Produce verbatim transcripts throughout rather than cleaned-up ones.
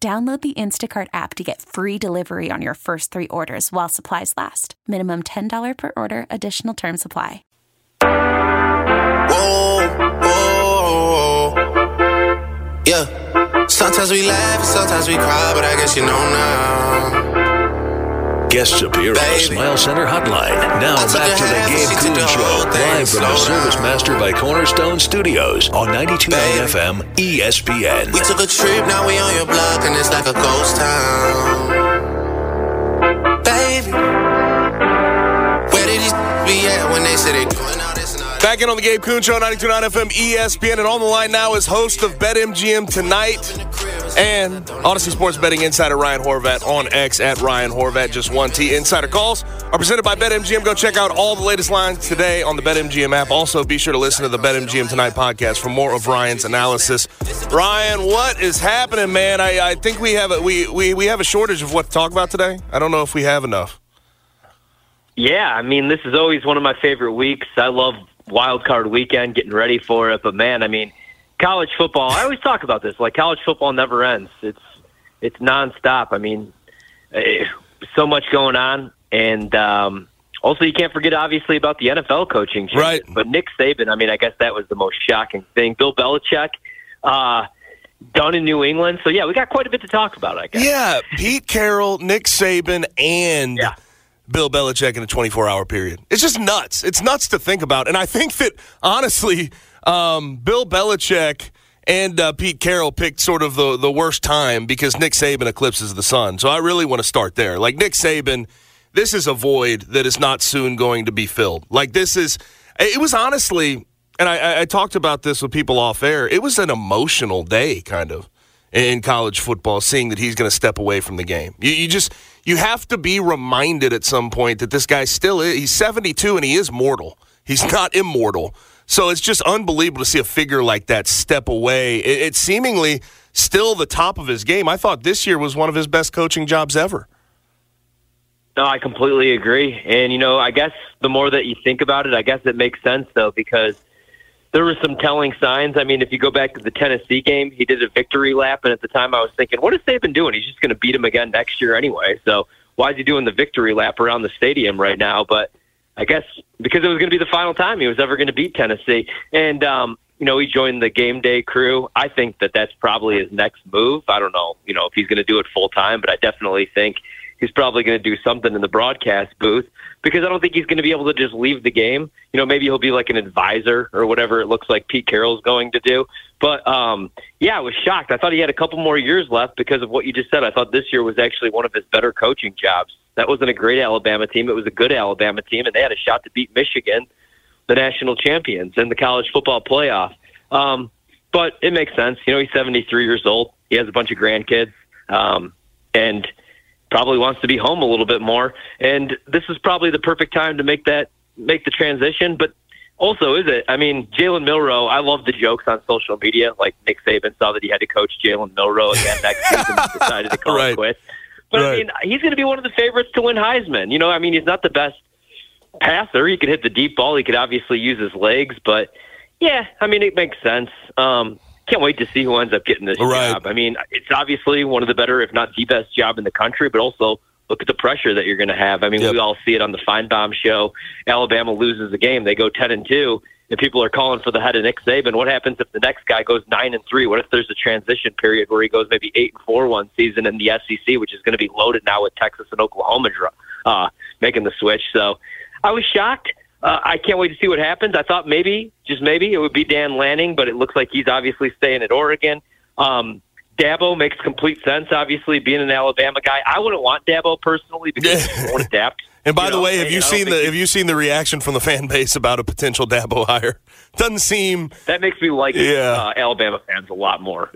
Download the Instacart app to get free delivery on your first three orders while supplies last. Minimum ten dollars per order. Additional terms apply. Whoa, whoa, whoa. Yeah. Sometimes we laugh and sometimes we cry, but I guess you know now. Guests appear on the Smile Center Hotline. Now back to the Gabe Kuhn Show, live from the Service Master by Cornerstone Studios on ninety-two point nine F M E S P N. We took a trip, now we on your block, and it's like a ghost town. Baby, where did these be at when they said they going out? Back in on the Gabe Kuhn Show, ninety-two point nine F M E S P N, and on the line now is host of BetMGM Tonight and Odyssey Sports Betting Insider Ryan Horvath on X at Ryan Horvath, just one T. Insider calls are presented by BetMGM. Go check out all the latest lines today on the BetMGM app. Also, be sure to listen to the BetMGM Tonight podcast for more of Ryan's analysis. Ryan, what is happening, man? I, I think we have a we, we we have a shortage of what to talk about today. I don't know if we have enough. Yeah, I mean, this is always one of my favorite weeks. I love Wild Card Weekend, getting ready for it. But man, I mean, college football. I always talk about this. Like, college football never ends. It's it's nonstop. I mean, so much going on, and um, also you can't forget, obviously, about the N F L coaching changes. Right. But Nick Saban. I mean, I guess that was the most shocking thing. Bill Belichick. Uh, Done in New England. So yeah, we got quite a bit to talk about, I guess. Yeah, Pete Carroll, Nick Saban, and. Yeah. Bill Belichick in a twenty-four hour period. It's just nuts. It's nuts to think about. And I think that, honestly, um, Bill Belichick and uh, Pete Carroll picked sort of the, the worst time because Nick Saban eclipses the sun. So I really want to start there. Like, Nick Saban, this is a void that is not soon going to be filled. Like, this is – it was honestly – and I, I talked about this with people off air. It was an emotional day, kind of, in college football, seeing that he's going to step away from the game. You, you just – You have to be reminded at some point that this guy still is. He's seventy-two and he is mortal. He's not immortal. So it's just unbelievable to see a figure like that step away. It's seemingly still the top of his game. I thought this year was one of his best coaching jobs ever. No, I completely agree. And, you know, I guess the more that you think about it, I guess it makes sense, though, because there were some telling signs. I mean, if you go back to the Tennessee game, he did a victory lap, and at the time I was thinking, what has Saban doing? He's just going to beat him again next year anyway, so why is he doing the victory lap around the stadium right now? But I guess because it was going to be the final time he was ever going to beat Tennessee. And, um, you know, he joined the game day crew. I think that that's probably his next move. I don't know, you know, if he's going to do it full-time, but I definitely think he's probably going to do something in the broadcast booth, because I don't think he's going to be able to just leave the game. You know, maybe he'll be like an advisor or whatever it looks like Pete Carroll's going to do. But, um, yeah, I was shocked. I thought he had a couple more years left because of what you just said. I thought this year was actually one of his better coaching jobs. That wasn't a great Alabama team. It was a good Alabama team, and they had a shot to beat Michigan, the national champions, in the college football playoff. Um, but it makes sense. You know, he's seventy-three years old. He has a bunch of grandkids, um, and – probably wants to be home a little bit more, and this is probably the perfect time to make that make the transition. But also, is it? I mean, Jalen Milroe, I love the jokes on social media. Like, Nick Saban saw that he had to coach Jalen Milroe again next season and decided to call right. it quits. But, right. I mean, he's going to be one of the favorites to win Heisman. You know, I mean, he's not the best passer. He could hit the deep ball. He could obviously use his legs. But, yeah, I mean, it makes sense. Um Can't wait to see who ends up getting this right. job. I mean, it's obviously one of the better, if not the best job in the country, but also look at the pressure that you're going to have. I mean, yep. we all see it on the Feinbaum show. Alabama loses a game. They go ten and two, if people are calling for the head of Nick Saban, what happens if the next guy goes nine and three? What if there's a transition period where he goes maybe eight and four one season in the S E C, which is going to be loaded now with Texas and Oklahoma uh, making the switch? So I was shocked. Uh, I can't wait to see what happens. I thought maybe, just maybe, it would be Dan Lanning, but it looks like he's obviously staying at Oregon. Um, Dabo makes complete sense, obviously, being an Alabama guy. I wouldn't want Dabo personally because he won't adapt. And by you the know, way, have you seen the have you seen the reaction from the fan base about a potential Dabo hire? Doesn't seem that makes me like yeah. uh, Alabama fans a lot more.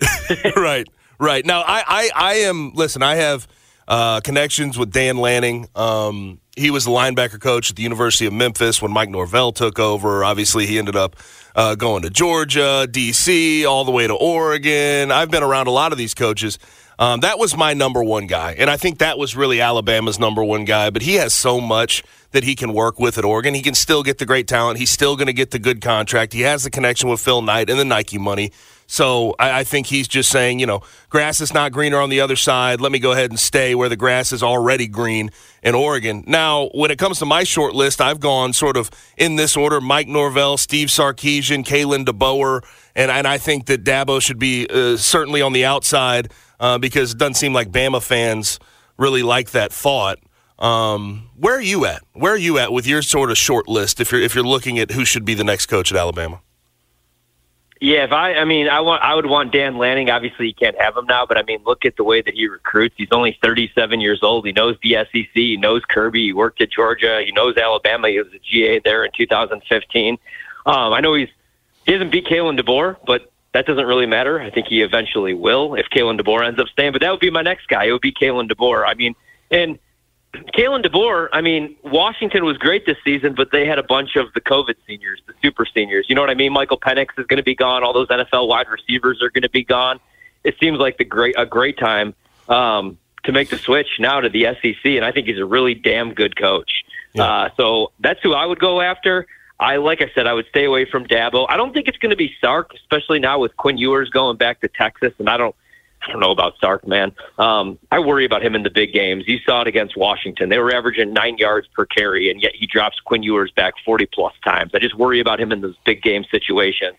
right, right. Now, I, I, I am. Listen, I have uh, connections with Dan Lanning. Um, he was the linebacker coach at the University of Memphis when Mike Norvell took over. Obviously, he ended up uh, going to Georgia, D C, all the way to Oregon. I've been around a lot of these coaches. Um, that was my number one guy, and I think that was really Alabama's number one guy, but he has so much that he can work with at Oregon. He can still get the great talent. He's still going to get the good contract. He has the connection with Phil Knight and the Nike money. So I, I think he's just saying, you know, grass is not greener on the other side. Let me go ahead and stay where the grass is already green in Oregon. Now, when it comes to my short list, I've gone sort of in this order: Mike Norvell, Steve Sarkeesian, Kalen DeBoer, and, and I think that Dabo should be uh, certainly on the outside. Uh, because it doesn't seem like Bama fans really like that thought. Um, where are you at? Where are you at with your sort of short list if you're if you're looking at who should be the next coach at Alabama? Yeah, if I, I mean, I want, I would want Dan Lanning. Obviously, you can't have him now, but I mean, look at the way that he recruits. He's only thirty-seven years old. He knows the S E C. He knows Kirby. He worked at Georgia. He knows Alabama. He was a G A there in two thousand fifteen. Um, I know he's he doesn't beat Kalen DeBoer, but that doesn't really matter. I think he eventually will if Kalen DeBoer ends up staying. But that would be my next guy. It would be Kalen DeBoer. I mean, and Kalen DeBoer, I mean, Washington was great this season, but they had a bunch of the COVID seniors, the super seniors. You know what I mean? Michael Penix is going to be gone. All those N F L wide receivers are going to be gone. It seems like the great a great time um, to make the switch now to the S E C, and I think he's a really damn good coach. Yeah. Uh, so that's who I would go after. I like I said, I would stay away from Dabo. I don't think it's going to be Sark, especially now with Quinn Ewers going back to Texas. And I don't, I don't know about Sark, man. Um, I worry about him in the big games. You saw it against Washington; they were averaging nine yards per carry, and yet he drops Quinn Ewers back forty plus times. I just worry about him in those big game situations.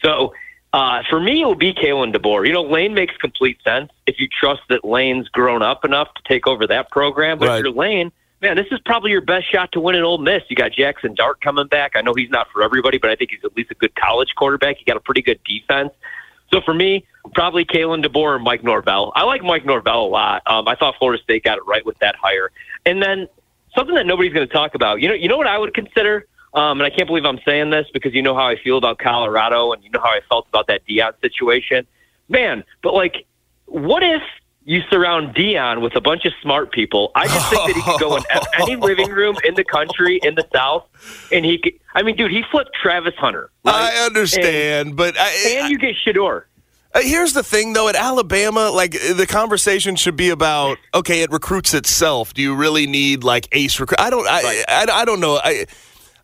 So uh, for me, it will be Kalen DeBoer. You know, Lane makes complete sense if you trust that Lane's grown up enough to take over that program. But right. if you're Lane, man, this is probably your best shot to win an Ole Miss. You got Jackson Dart coming back. I know he's not for everybody, but I think he's at least a good college quarterback. He got a pretty good defense. So for me, probably Kalen DeBoer and Mike Norvell. I like Mike Norvell a lot. Um, I thought Florida State got it right with that hire. And then something that nobody's going to talk about. You know, you know what I would consider, um, and I can't believe I'm saying this because you know how I feel about Colorado and you know how I felt about that Dion situation. Man, but like, what if you surround Dion with a bunch of smart people? I just think that he could go in any living room in the country, in the South, and he could, I mean, dude, he flipped Travis Hunter. Right? I understand, and, but... I, and I, you get Shador. Here's the thing, though. At Alabama, like, the conversation should be about, okay, it recruits itself. Do you really need, like, ace recruit? I don't... I, right. I, I, I don't know. I,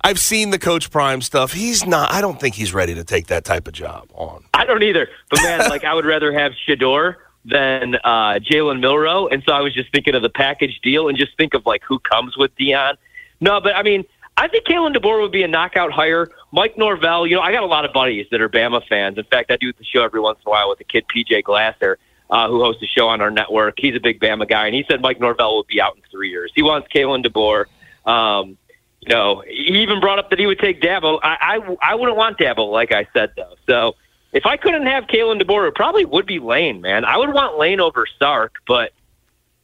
I've seen the Coach Prime stuff. He's not... I don't think he's ready to take that type of job on. I don't either. But, man, like, I would rather have Shador than uh, Jalen Milroe, and so I was just thinking of the package deal and just think of, like, who comes with Dion. No, but, I mean, I think Kalen DeBoer would be a knockout hire. Mike Norvell, you know, I got a lot of buddies that are Bama fans. In fact, I do the show every once in a while with the kid P J Glasser, uh, who hosts a show on our network. He's a big Bama guy, and he said Mike Norvell would be out in three years. He wants Kalen DeBoer. Um, you know, he even brought up that he would take Dabo. I, I, I wouldn't want Dabo, like I said, though, so... If I couldn't have Kalen DeBoer, it probably would be Lane, man. I would want Lane over Sark, but,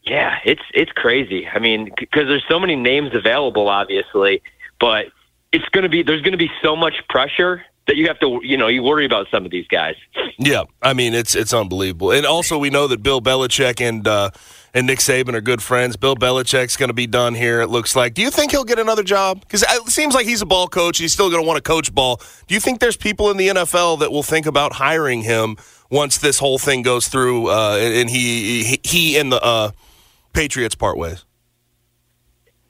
yeah, it's it's crazy. I mean, because there's so many names available, obviously, but it's going to be there's going to be so much pressure that you have to, you know, you worry about some of these guys. Yeah, I mean, it's it's unbelievable. And also we know that Bill Belichick and uh, and Nick Saban are good friends. Bill Belichick's going to be done here, it looks like. Do you think he'll get another job? Because it seems like he's a ball coach. He's still going to want to coach ball. Do you think there's people in the N F L that will think about hiring him once this whole thing goes through uh, and he, he, he and the uh, Patriots part ways?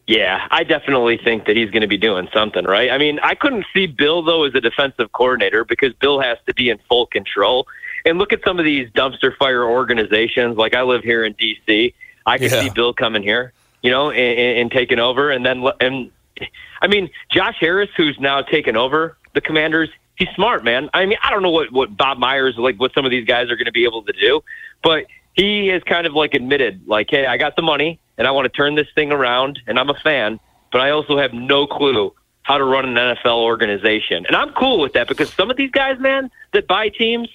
Yeah, I definitely think that he's going to be doing something, right? I mean, I couldn't see Bill, though, as a defensive coordinator because Bill has to be in full control. And look at some of these dumpster fire organizations. Like, I live here in D C. I could yeah. see Bill coming here, you know, and, and taking over. And then, and I mean, Josh Harris, who's now taken over the Commanders, he's smart, man. I mean, I don't know what, what Bob Myers, like what some of these guys are going to be able to do, but he has kind of like admitted, like, hey, I got the money and I want to turn this thing around, and I'm a fan, but I also have no clue how to run an N F L organization. And I'm cool with that, because some of these guys, man, that buy teams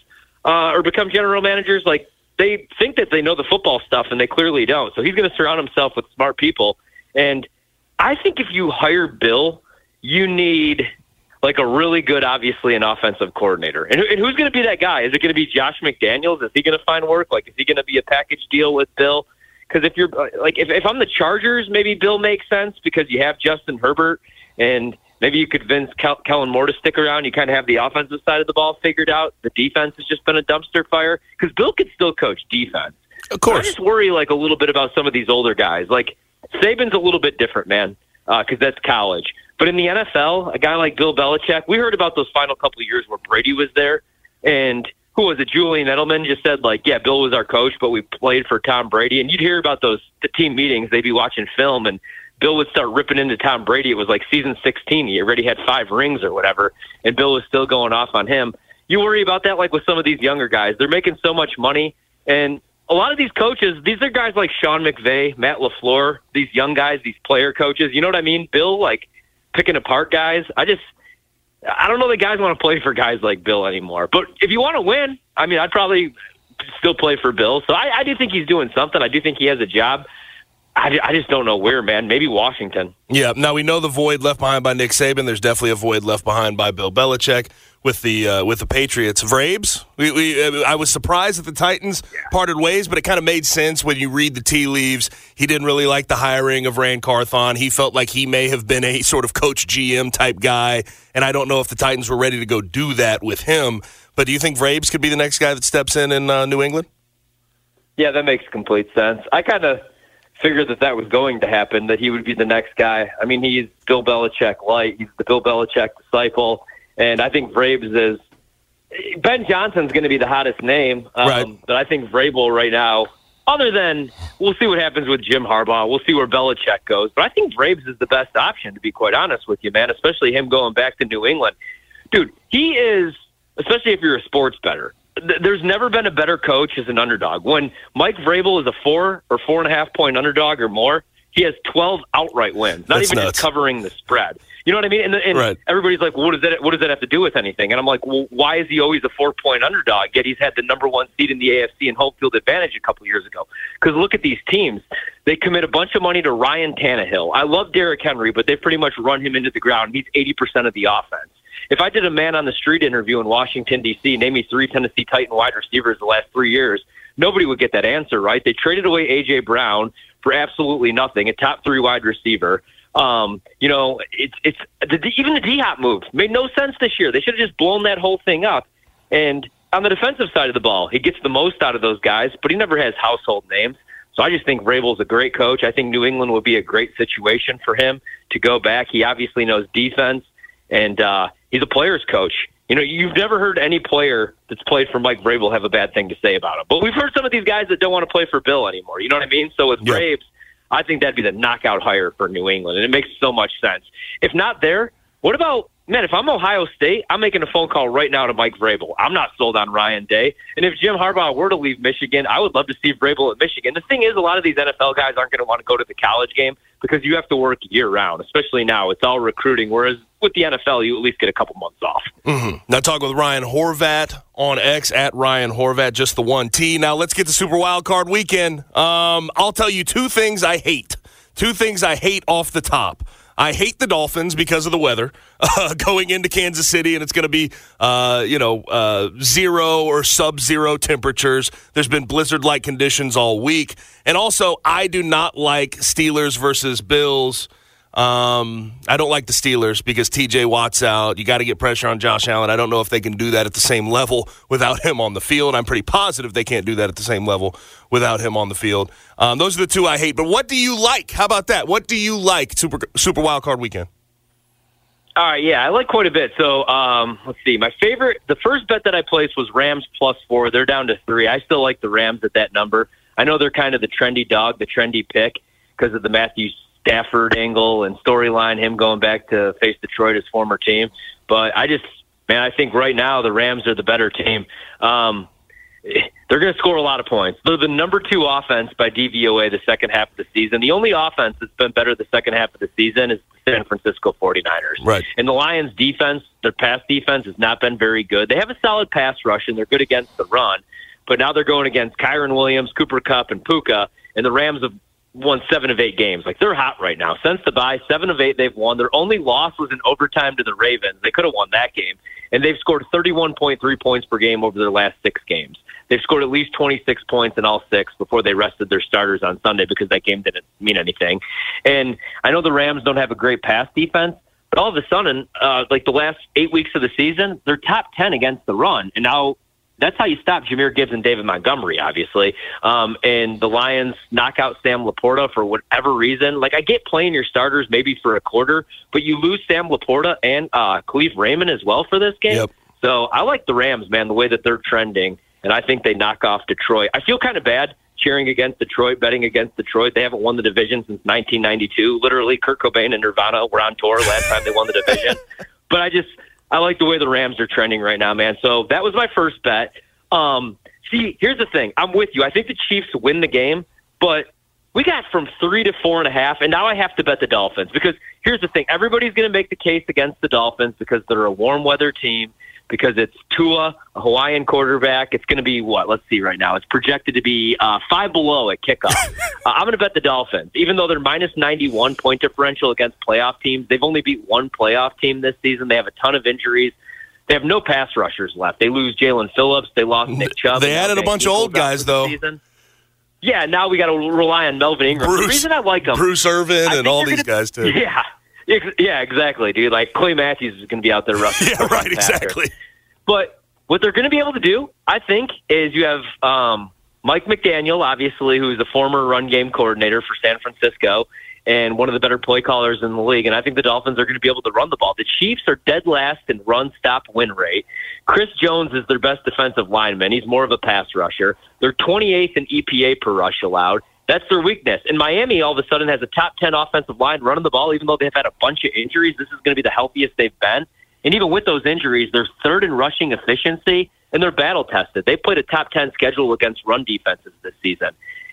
uh, or become general managers, like, they think that they know the football stuff, and they clearly don't. So he's going to surround himself with smart people. And I think if you hire Bill, you need like a really good, obviously, an offensive coordinator. And, and who's going to be that guy? Is it going to be Josh McDaniels? Is he going to find work? Like, is he going to be a package deal with Bill? Because if you're like, if, if I'm the Chargers, maybe Bill makes sense, because you have Justin Herbert, and maybe you could convince Kel- Kellen Moore to stick around. You kind of have the offensive side of the ball figured out. The defense has just been a dumpster fire, because Bill could still coach defense. Of course. But I just worry like a little bit about some of these older guys. Like, Saban's a little bit different, man, because uh, that's college. But in the N F L, a guy like Bill Belichick, we heard about those final couple of years where Brady was there, and who was it? Julian Edelman just said, like, yeah, Bill was our coach, but we played for Tom Brady. And you'd hear about those the team meetings. They'd be watching film, and Bill would start ripping into Tom Brady. It was like season sixteen. He already had five rings or whatever, and Bill was still going off on him. You worry about that, like with some of these younger guys. They're making so much money. And a lot of these coaches, these are guys like Sean McVay, Matt LaFleur, these young guys, these player coaches. You know what I mean? Bill, like, picking apart guys. I just, I don't know that guys want to play for guys like Bill anymore. But if you want to win, I mean, I'd probably still play for Bill. So I, I do think he's doing something. I do think he has a job. I just don't know where, man. Maybe Washington. Yeah. Now, we know the void left behind by Nick Saban. There's definitely a void left behind by Bill Belichick with the uh, with the Patriots. Vrabes, we, we, I was surprised that the Titans yeah. parted ways, but it kind of made sense when you read the tea leaves. He didn't really like the hiring of Rand Carthon. He felt like he may have been a sort of coach G M type guy, and I don't know if the Titans were ready to go do that with him. But do you think Vrabes could be the next guy that steps in in uh, New England? Yeah, that makes complete sense. I kind of figured that that was going to happen, that he would be the next guy. I mean, he's Bill Belichick light. He's the Bill Belichick disciple. And I think Vrabes is – Ben Johnson's going to be the hottest name. Um, right. But I think Vrabel right now, other than we'll see what happens with Jim Harbaugh, we'll see where Belichick goes. But I think Vrabes is the best option, to be quite honest with you, man, especially him going back to New England. Dude, he is – especially if you're a sports bettor. There's never been a better coach as an underdog. When Mike Vrabel is a four or four and a half point underdog or more, he has twelve outright wins, not That's even nuts. Just covering the spread. You know what I mean? And, and right. everybody's like, well, what does that, what does that have to do with anything? And I'm like, well, why is he always a four point underdog? Yet he's had the number one seed in the A F C and home field advantage a couple of years ago. Cause look at these teams. They commit a bunch of money to Ryan Tannehill. I love Derrick Henry, but they pretty much run him into the ground. He's eighty percent of the offense. If I did a man-on-the-street interview in Washington, D C, name me three Tennessee Titan wide receivers the last three years, nobody would get that answer, right? They traded away A J. Brown for absolutely nothing, a top-three wide receiver. Um, you know, it's it's the, even the D-Hop move made no sense this year. They should have just blown that whole thing up. And on the defensive side of the ball, he gets the most out of those guys, but he never has household names. So I just think Vrabel's a great coach. I think New England would be a great situation for him to go back. He obviously knows defense, and uh he's a player's coach. You know, you've never heard any player that's played for Mike Vrabel have a bad thing to say about him. But we've heard some of these guys that don't want to play for Bill anymore. You know what I mean? So with yeah. Vrabes, I think that'd be the knockout hire for New England, and it makes so much sense. If not there, what about, man, if I'm Ohio State, I'm making a phone call right now to Mike Vrabel. I'm not sold on Ryan Day. And if Jim Harbaugh were to leave Michigan, I would love to see Vrabel at Michigan. The thing is, a lot of these N F L guys aren't going to want to go to the college game because you have to work year-round, especially now. It's all recruiting, whereas with the N F L, you at least get a couple months off. Mm-hmm. Now talking with Ryan Horvath on X, at Ryan Horvath, just the one T. Now let's get to Super Wild Card Weekend. Um, I'll tell you two things I hate. Two things I hate off the top. I hate the Dolphins because of the weather uh, going into Kansas City, and it's going to be, uh, you know, uh, zero or sub-zero temperatures. There's been blizzard-like conditions all week. And also, I do not like Steelers versus Bills. Um, I don't like the Steelers because T J. Watt's out. You got to get pressure on Josh Allen. I don't know if they can do that at the same level without him on the field. I'm pretty positive they can't do that at the same level without him on the field. Um, those are the two I hate. But what do you like? How about that? What do you like Super Super Wild Card Weekend? All right, yeah, I like quite a bit. So um, let's see. My favorite, the first bet that I placed was Rams plus four. They're down to three. I still like the Rams at that number. I know they're kind of the trendy dog, the trendy pick because of the Matthew Stafford angle and storyline, him going back to face Detroit, his former team. But I just, man, I think right now the Rams are the better team. Um, they're going to score a lot of points. They're the number two offense by D V O A the second half of the season. The only offense that's been better the second half of the season is the San Francisco forty-niners. Right. And the Lions' defense, their pass defense, has not been very good. They have a solid pass rush, and they're good against the run. But now they're going against Kyron Williams, Cooper Kupp, and Puka, and the Rams have won seven of eight games. Like, they're hot right now. Since the bye, seven of eight they've won. Their only loss was in overtime to the Ravens. They could have won that game. And they've scored thirty-one point three points per game over their last six games. They've scored at least twenty-six points in all six before they rested their starters on Sunday because that game didn't mean anything. And I know the Rams don't have a great pass defense, but all of a sudden, uh, like the last eight weeks of the season, they're top ten against the run. And now that's how you stop Jahmyr Gibbs and David Montgomery, obviously. Um, and the Lions knock out Sam Laporta for whatever reason. Like, I get playing your starters maybe for a quarter, but you lose Sam Laporta and uh, Khalif Raymond as well for this game. Yep. So I like the Rams, man, the way that they're trending, and I think they knock off Detroit. I feel kind of bad cheering against Detroit, betting against Detroit. They haven't won the division since nineteen ninety-two. Literally, Kurt Cobain and Nirvana were on tour last time they won the division. But I just... I like the way the Rams are trending right now, man. So that was my first bet. Um, see, here's the thing. I'm with you. I think the Chiefs win the game, but we got from three to four and a half, and now I have to bet the Dolphins because here's the thing. Everybody's going to make the case against the Dolphins because they're a warm-weather team, because it's Tua, a Hawaiian quarterback. It's going to be what? Let's see right now. It's projected to be uh, five below at kickoff. uh, I'm going to bet the Dolphins. Even though they're minus ninety-one point differential against playoff teams, they've only beat one playoff team this season. They have a ton of injuries. They have no pass rushers left. They lose Jalen Phillips. They lost Nick Chubb. They added a bunch of old guys, though. Season. Yeah, now we got to rely on Melvin Ingram. Bruce, the reason I like them. Bruce Irvin and all these guys, too. Yeah. Yeah, exactly, dude. Like, Clay Matthews is going to be out there rushing. Yeah, right, exactly. After. But what they're going to be able to do, I think, is you have um, Mike McDaniel, obviously, who's the former run game coordinator for San Francisco and one of the better play callers in the league, and I think the Dolphins are going to be able to run the ball. The Chiefs are dead last in run-stop win rate. Chris Jones is their best defensive lineman. He's more of a pass rusher. They're twenty-eighth in E P A per rush allowed. That's their weakness. And Miami all of a sudden has a top ten offensive line running the ball, even though they've had a bunch of injuries. This is going to be the healthiest they've been. And even with those injuries, they're third in rushing efficiency, and they're battle-tested. They played a top ten schedule against run defenses this season.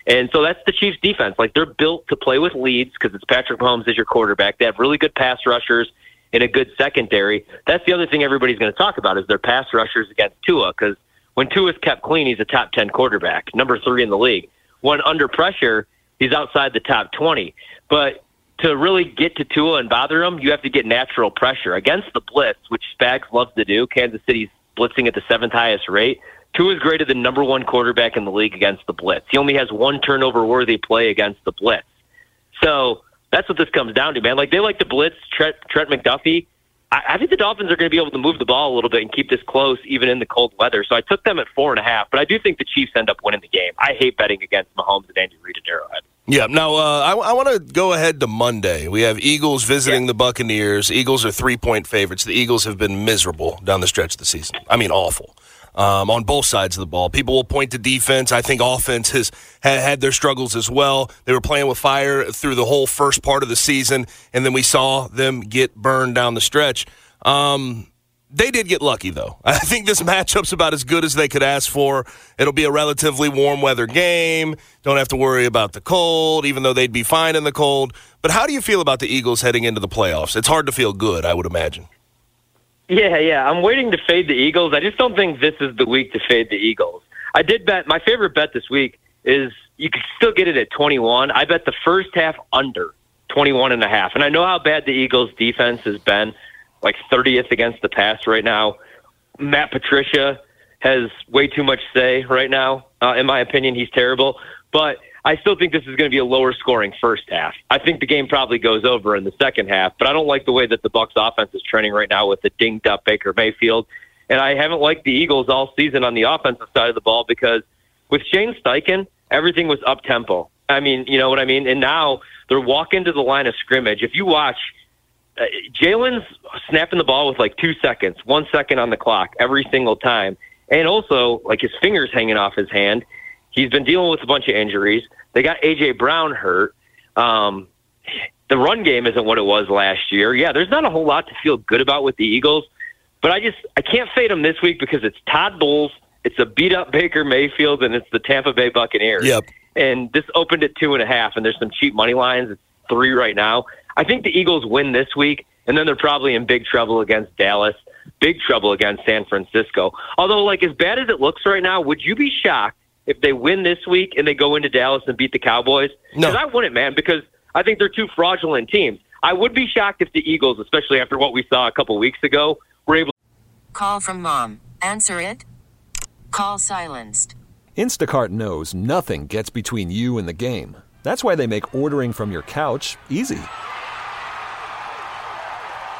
And so that's the Chiefs' defense. Like, they're built to play with leads because it's Patrick Mahomes as your quarterback. They have really good pass rushers and a good secondary. That's the other thing everybody's going to talk about is their pass rushers against Tua, because when Tua's kept clean, he's a top ten quarterback, number three in the league. When under pressure, he's outside the top twenty. But to really get to Tua and bother him, you have to get natural pressure. Against the blitz, which Spags loves to do, Kansas City's blitzing at the seventh highest rate, Tua's graded the number one quarterback in the league against the blitz. He only has one turnover-worthy play against the blitz. So that's what this comes down to, man. Like, they like to blitz Trent, Trent McDuffie. I, I think the Dolphins are going to be able to move the ball a little bit and keep this close, even in the cold weather. So I took them at four and a half, but I do think the Chiefs end up winning the game. I hate betting against Mahomes and Andy Reid and Arrowhead. Yeah. Now uh, I, I want to go ahead to Monday. We have Eagles visiting yeah. the Buccaneers. Eagles are three-point favorites. The Eagles have been miserable down the stretch of the season. I mean, awful. Um, on both sides of the ball. People will point to defense. I think offense has had their struggles as well. They were playing with fire through the whole first part of the season, and then we saw them get burned down the stretch. Um, they did get lucky, though. I think this matchup's about as good as they could ask for. It'll be a relatively warm-weather game. Don't have to worry about the cold, even though they'd be fine in the cold. But how do you feel about the Eagles heading into the playoffs? It's hard to feel good, I would imagine. Yeah, yeah. I'm waiting to fade the Eagles. I just don't think this is the week to fade the Eagles. I did bet, my favorite bet this week is you can still get it at twenty-one. I bet the first half under twenty-one and a half. And I know how bad the Eagles defense has been, like thirtieth against the pass right now. Matt Patricia has way too much say right now. Uh, in my opinion, he's terrible. But I still think this is going to be a lower scoring first half. I think the game probably goes over in the second half, but I don't like the way that the Bucs offense is trending right now with the dinged up Baker Mayfield. And I haven't liked the Eagles all season on the offensive side of the ball because with Shane Steichen, everything was up tempo. I mean, you know what I mean? And now they're walking to the line of scrimmage. If you watch, uh, Jalen's snapping the ball with like two seconds, one second on the clock every single time. And also like his fingers hanging off his hand. He's been dealing with a bunch of injuries. They got A J Brown hurt. Um, the run game isn't what it was last year. Yeah, there's not a whole lot to feel good about with the Eagles, but I just I can't fade them this week because it's Todd Bowles, it's a beat-up Baker Mayfield, and it's the Tampa Bay Buccaneers. Yep. And this opened at two and a half, and there's some cheap money lines. It's three right now. I think the Eagles win this week, and then they're probably in big trouble against Dallas, big trouble against San Francisco. Although, like, as bad as it looks right now, would you be shocked if they win this week and they go into Dallas and beat the Cowboys? No. Because I wouldn't, man, because I think they're two fraudulent teams. I would be shocked if the Eagles, especially after what we saw a couple weeks ago, were able to... Call from mom. Answer it. Call silenced. Instacart knows nothing gets between you and the game. That's why they make ordering from your couch easy.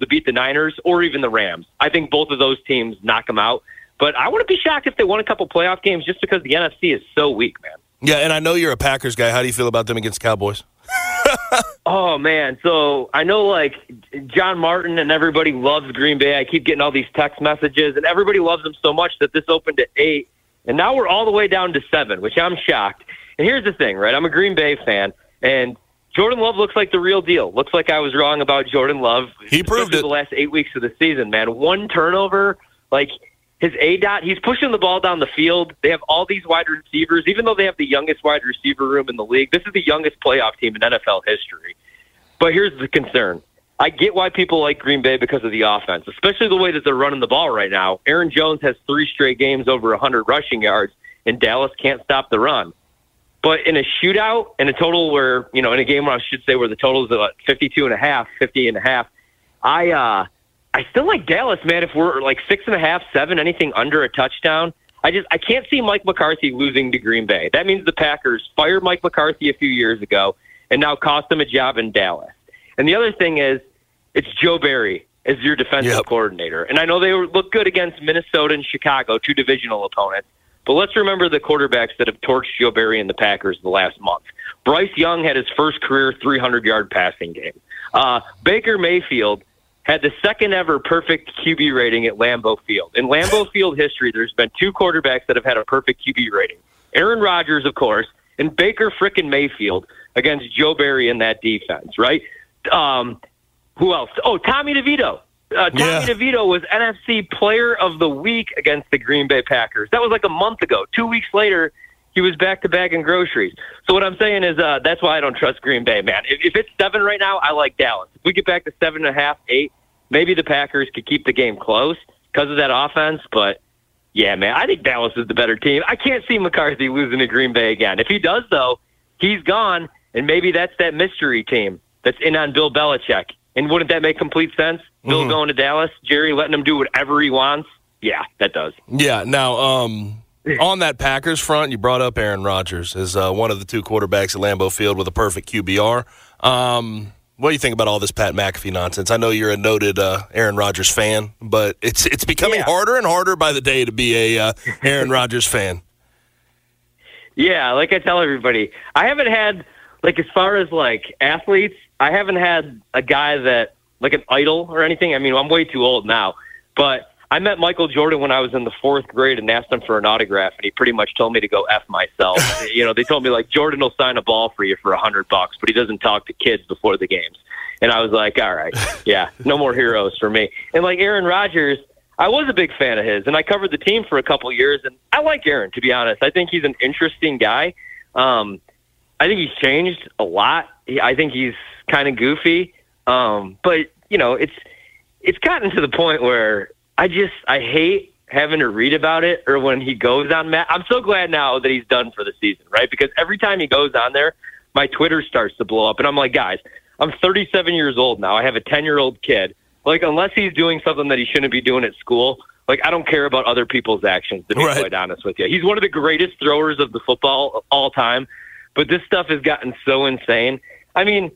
To beat the Niners or even the Rams. I think both of those teams knock them out. But I wouldn't be shocked if they won a couple playoff games just because the N F C is so weak, man. Yeah, and I know you're a Packers guy. How do you feel about them against Cowboys? Oh, man. So I know, like, John Martin and everybody loves Green Bay. I keep getting all these text messages, and everybody loves them so much that this opened at eight. And now we're all the way down to seven, which I'm shocked. And here's the thing, right? I'm a Green Bay fan, and Jordan Love looks like the real deal. Looks like I was wrong about Jordan Love. He proved it. The last eight weeks of the season, man. One turnover, like his A D O T, he's pushing the ball down the field. They have all these wide receivers, even though they have the youngest wide receiver room in the league. This is the youngest playoff team in N F L history. But here's the concern. I get why people like Green Bay because of the offense, especially the way that they're running the ball right now. Aaron Jones has three straight games over one hundred rushing yards, and Dallas can't stop the run. But in a shootout, in a total where, you know, in a game where I should say where the total is about fifty-two and a half, fifty and a half, I, uh, I still like Dallas, man, if we're like six and a half, seven, anything under a touchdown. I just, I can't see Mike McCarthy losing to Green Bay. That means the Packers fired Mike McCarthy a few years ago and now cost him a job in Dallas. And the other thing is, it's Joe Barry as your defensive yep. coordinator. And I know they look good against Minnesota and Chicago, two divisional opponents. But let's remember the quarterbacks that have torched Joe Barry and the Packers the last month. Bryce Young had his first career three hundred yard passing game. Uh, Baker Mayfield had the second-ever perfect Q B rating at Lambeau Field. In Lambeau Field history, there's been two quarterbacks that have had a perfect Q B rating. Aaron Rodgers, of course, and Baker frickin' Mayfield against Joe Barry in that defense, right? Um, who else? Oh, Tommy DeVito. Uh, Tommy yeah. DeVito was N F C Player of the Week against the Green Bay Packers. That was like a month ago. Two weeks later, he was back to bagging groceries. So what I'm saying is uh, that's why I don't trust Green Bay, man. If, if it's seven right now, I like Dallas. If we get back to seven and a half, eight, maybe the Packers could keep the game close because of that offense. But, yeah, man, I think Dallas is the better team. I can't see McCarthy losing to Green Bay again. If he does, though, he's gone, and maybe that's that mystery team that's in on Bill Belichick. And wouldn't that make complete sense? Bill mm-hmm. going to Dallas, Jerry letting him do whatever he wants. Yeah, that does. Yeah, now, um, On that Packers front, you brought up Aaron Rodgers as uh, one of the two quarterbacks at Lambeau Field with a perfect Q B R. Um, what do you think about all this Pat McAfee nonsense? I know you're a noted uh, Aaron Rodgers fan, but it's it's becoming yeah. harder and harder by the day to be a uh, Aaron Rodgers fan. Yeah, like I tell everybody, I haven't had, like, as far as, like, athletes, I haven't had a guy that, like, an idol or anything. I mean, I'm way too old now, but I met Michael Jordan when I was in the fourth grade and asked him for an autograph, and he pretty much told me to go F myself. You know, they told me, like, Jordan will sign a ball for you for a hundred bucks, but he doesn't talk to kids before the games. And I was like, all right, yeah, no more heroes for me. And, like, Aaron Rodgers, I was a big fan of his, and I covered the team for a couple years, and I like Aaron, to be honest. I think he's an interesting guy. Um, I think he's changed a lot. He, I think he's kind of goofy. Um, but, you know, it's it's gotten to the point where I just, I hate having to read about it or when he goes on. Matt, I'm so glad now that he's done for the season, right? Because every time he goes on there, my Twitter starts to blow up. And I'm like, guys, I'm thirty-seven years old now. I have a ten-year-old kid. Like, unless he's doing something that he shouldn't be doing at school, like, I don't care about other people's actions, to be right. quite honest with you. He's one of the greatest throwers of the football of all time, but this stuff has gotten so insane. I mean,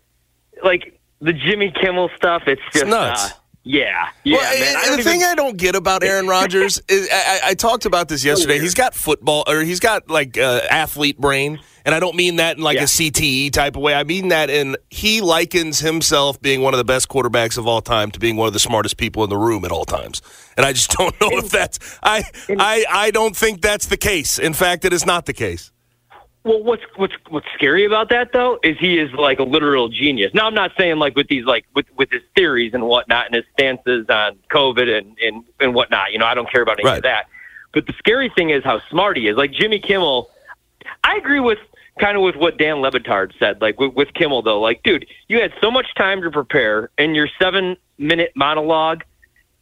like, the Jimmy Kimmel stuff, it's just it's nuts. Uh, Yeah, yeah. Well, man, and I the even... thing I don't get about Aaron Rodgers is I, I talked about this yesterday. He's got football, or he's got like uh, athlete brain, and I don't mean that in like yeah. a C T E type of way. I mean that in he likens himself being one of the best quarterbacks of all time to being one of the smartest people in the room at all times. And I just don't know if that's I I I don't think that's the case. In fact, it is not the case. Well, what's what's what's scary about that though is he is like a literal genius. Now, I'm not saying like with these like with, with his theories and whatnot and his stances on COVID and, and, and whatnot. You know, I don't care about any right. of that. But the scary thing is how smart he is. Like Jimmy Kimmel, I agree with kind of with what Dan Lebitard said. Like with, with Kimmel though, like dude, you had so much time to prepare, and your seven minute monologue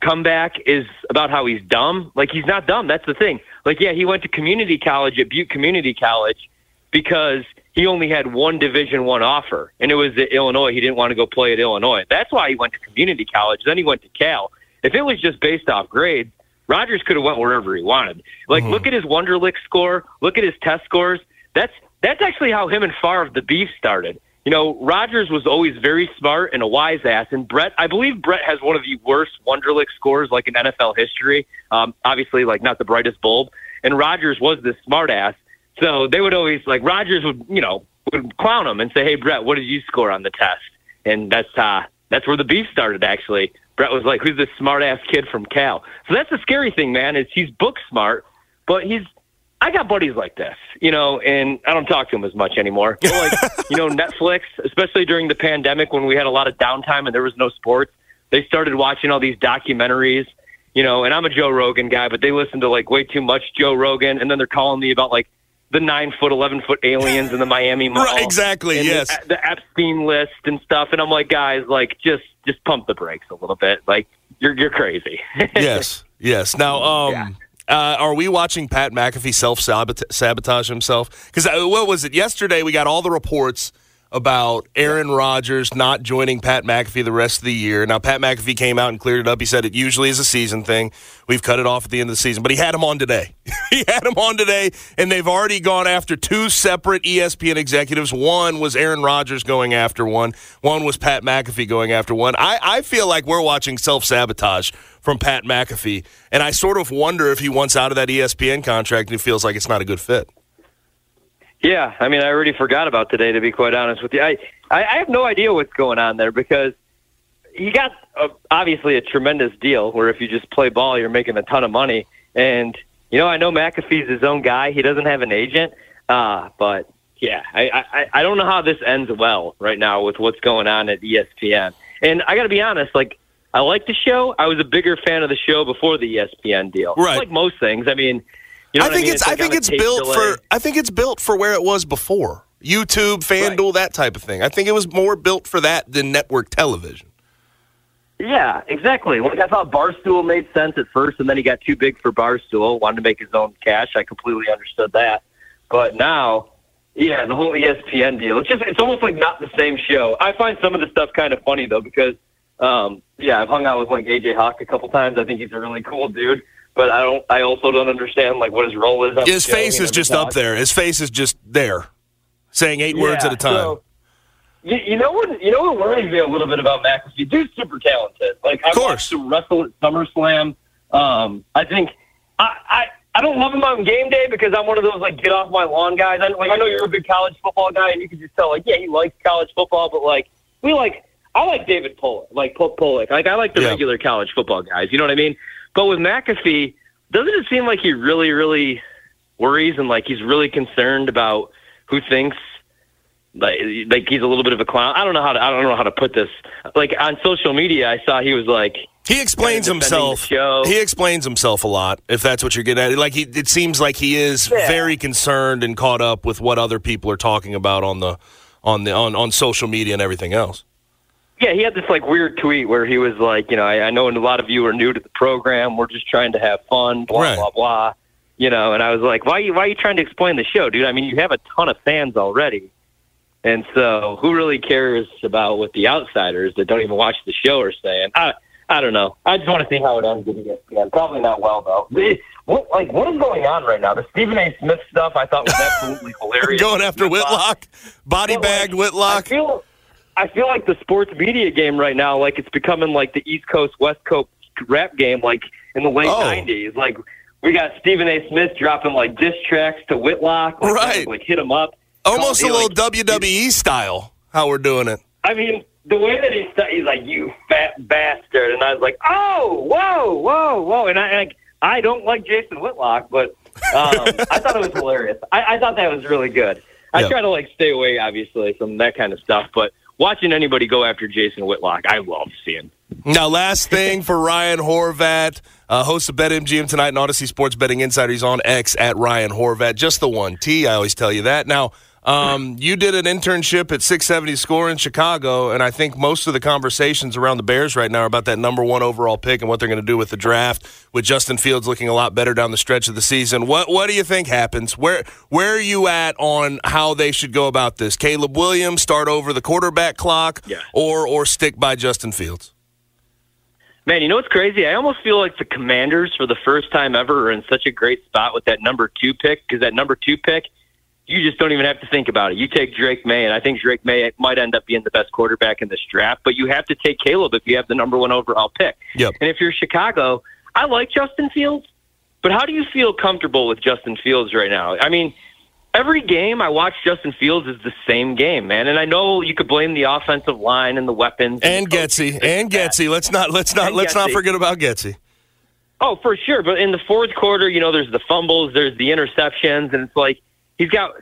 comeback is about how he's dumb. Like he's not dumb. That's the thing. Like yeah, he went to community college at Butte Community College. Because he only had one Division One offer, and it was at Illinois. He didn't want to go play at Illinois. That's why he went to community college. Then he went to Cal. If it was just based off grades, Rodgers could have went wherever he wanted. Like, mm-hmm. look at his Wonderlic score. Look at his test scores. That's that's actually how him and Favre the beef started. You know, Rodgers was always very smart and a wise ass. And Brett, I believe Brett has one of the worst Wonderlic scores like in N F L history. Um, obviously, like not the brightest bulb. And Rodgers was this smart ass. So they would always, like, Rodgers would, you know, would clown him and say, hey, Brett, what did you score on the test? And that's uh, that's where the beef started, actually. Brett was like, who's this smart-ass kid from Cal? So that's the scary thing, man, is he's book smart, but he's – I got buddies like this, you know, and I don't talk to him as much anymore. But like, you know, Netflix, especially during the pandemic when we had a lot of downtime and there was no sports, they started watching all these documentaries, you know, and I'm a Joe Rogan guy, but they listen to, like, way too much Joe Rogan, and then they're calling me about, like, the nine-foot, eleven-foot aliens in the Miami Mall. Right, exactly, yes. The, the Epstein list and stuff. And I'm like, guys, like, just just pump the brakes a little bit. Like, you're you're crazy. Yes, yes. Now, um, yeah. uh, are we watching Pat McAfee self-sabotage himself? Because uh, what was it? Yesterday we got all the reports about Aaron Rodgers not joining Pat McAfee the rest of the year. Now, Pat McAfee came out and cleared it up. He said it usually is a season thing. We've cut it off at the end of the season. But he had him on today. He had him on today, and they've already gone after two separate E S P N executives. One was Aaron Rodgers going after one. One was Pat McAfee going after one. I, I feel like we're watching self-sabotage from Pat McAfee, and I sort of wonder if he wants out of that E S P N contract and he feels like it's not a good fit. Yeah, I mean, I already forgot about today, to be quite honest with you. I, I, I have no idea what's going on there because he got, a, obviously, a tremendous deal where if you just play ball, you're making a ton of money. And, you know, I know McAfee's his own guy. He doesn't have an agent. Uh, but, yeah, I, I, I don't know how this ends well right now with what's going on at E S P N. And I got to be honest, like, I like the show. I was a bigger fan of the show before the E S P N deal. Right. Like most things, I mean – You know I think I mean? it's, it's like I think it's built delay. for I think it's built for where it was before. YouTube, FanDuel, right. that type of thing. I think it was more built for that than network television. Yeah, exactly. Like I thought Barstool made sense at first, and then he got too big for Barstool, wanted to make his own cash. I completely understood that. But now, yeah, the whole E S P N deal, it's just it's almost like not the same show. I find some of the stuff kind of funny though because um, yeah, I've hung out with like A J Hawk a couple times. I think he's a really cool dude. But I don't. I also don't understand like what his role is. I'm his face is just talk. up there. His face is just there, saying eight yeah, words at a time. So, you, you know what? You know what worries me a little bit about McAfee. Dude's super talented. Like I watched him wrestle at SummerSlam. Um, I think I, I I don't love him on game day because I'm one of those like get off my lawn guys. I, like I know you're a big college football guy, and you can just tell like yeah he likes college football, but like we like I like David Pollock, like Pollock. Like I like the yeah. regular college football guys. You know what I mean? But with McAfee, doesn't it seem like he really, really worries and like he's really concerned about who thinks like like he's a little bit of a clown? I don't know how to I don't know how to put this. Like on social media, I saw he was like he explains kind of himself. He explains himself a lot. If that's what you're getting at, like he, it seems like he is yeah. very concerned and caught up with what other people are talking about on the on the on, on social media and everything else. Yeah, he had this like weird tweet where he was like, you know, I, I know a lot of you are new to the program. We're just trying to have fun, blah, right. blah, blah. You know, and I was like, why are you, why are you trying to explain the show, dude? I mean, you have a ton of fans already. And so who really cares about what the outsiders that don't even watch the show are saying? I I don't know. I just want to see how it ends with E S P N. Probably not well, though. What, like, what is going on right now? The Stephen A. Smith stuff I thought was absolutely hilarious. Going after Whitlock, body-bagged Whitlock. I feel... I feel like the sports media game right now, like it's becoming like the East Coast, West Coast rap game, like in the late nineties. Oh. Like we got Stephen A. Smith dropping like diss tracks to Whitlock, like, right? Like hit him up, almost a little like, W W E style. How we're doing it? I mean, the way that he's he's like, "You fat bastard," and I was like, "Oh, whoa, whoa, whoa," and I like I don't like Jason Whitlock, but um, I thought it was hilarious. I, I thought that was really good. I yep. try to like stay away, obviously, from that kind of stuff, but. Watching anybody go after Jason Whitlock, I love seeing. Now, last thing for Ryan Horvath, uh, host of BetMGM tonight and Odyssey Sports Betting Insider. He's on X at Ryan Horvath. Just the one T, I always tell you that. Now, um, you did an internship at six seventy Score in Chicago, and I think most of the conversations around the Bears right now are about that number one overall pick and what they're going to do with the draft, with Justin Fields looking a lot better down the stretch of the season. What what do you think happens? Where where are you at on how they should go about this? Caleb Williams, start over the quarterback clock, yeah. or or stick by Justin Fields? Man, you know what's crazy? I almost feel like the Commanders, for the first time ever, are in such a great spot with that number two pick, because that number two pick, you just don't even have to think about it. You take Drake May, and I think Drake May might end up being the best quarterback in this draft, but you have to take Caleb if you have the number one overall pick. Yep. And if you're Chicago, I like Justin Fields, but how do you feel comfortable with Justin Fields right now? I mean, every game I watch Justin Fields is the same game, man. And I know you could blame the offensive line and the weapons and, and Getsy and Getsy. Let's not let's not and let's Getsy. not forget about Getsy. Oh, for sure. But in the fourth quarter, you know, there's the fumbles, there's the interceptions, and it's like he's got.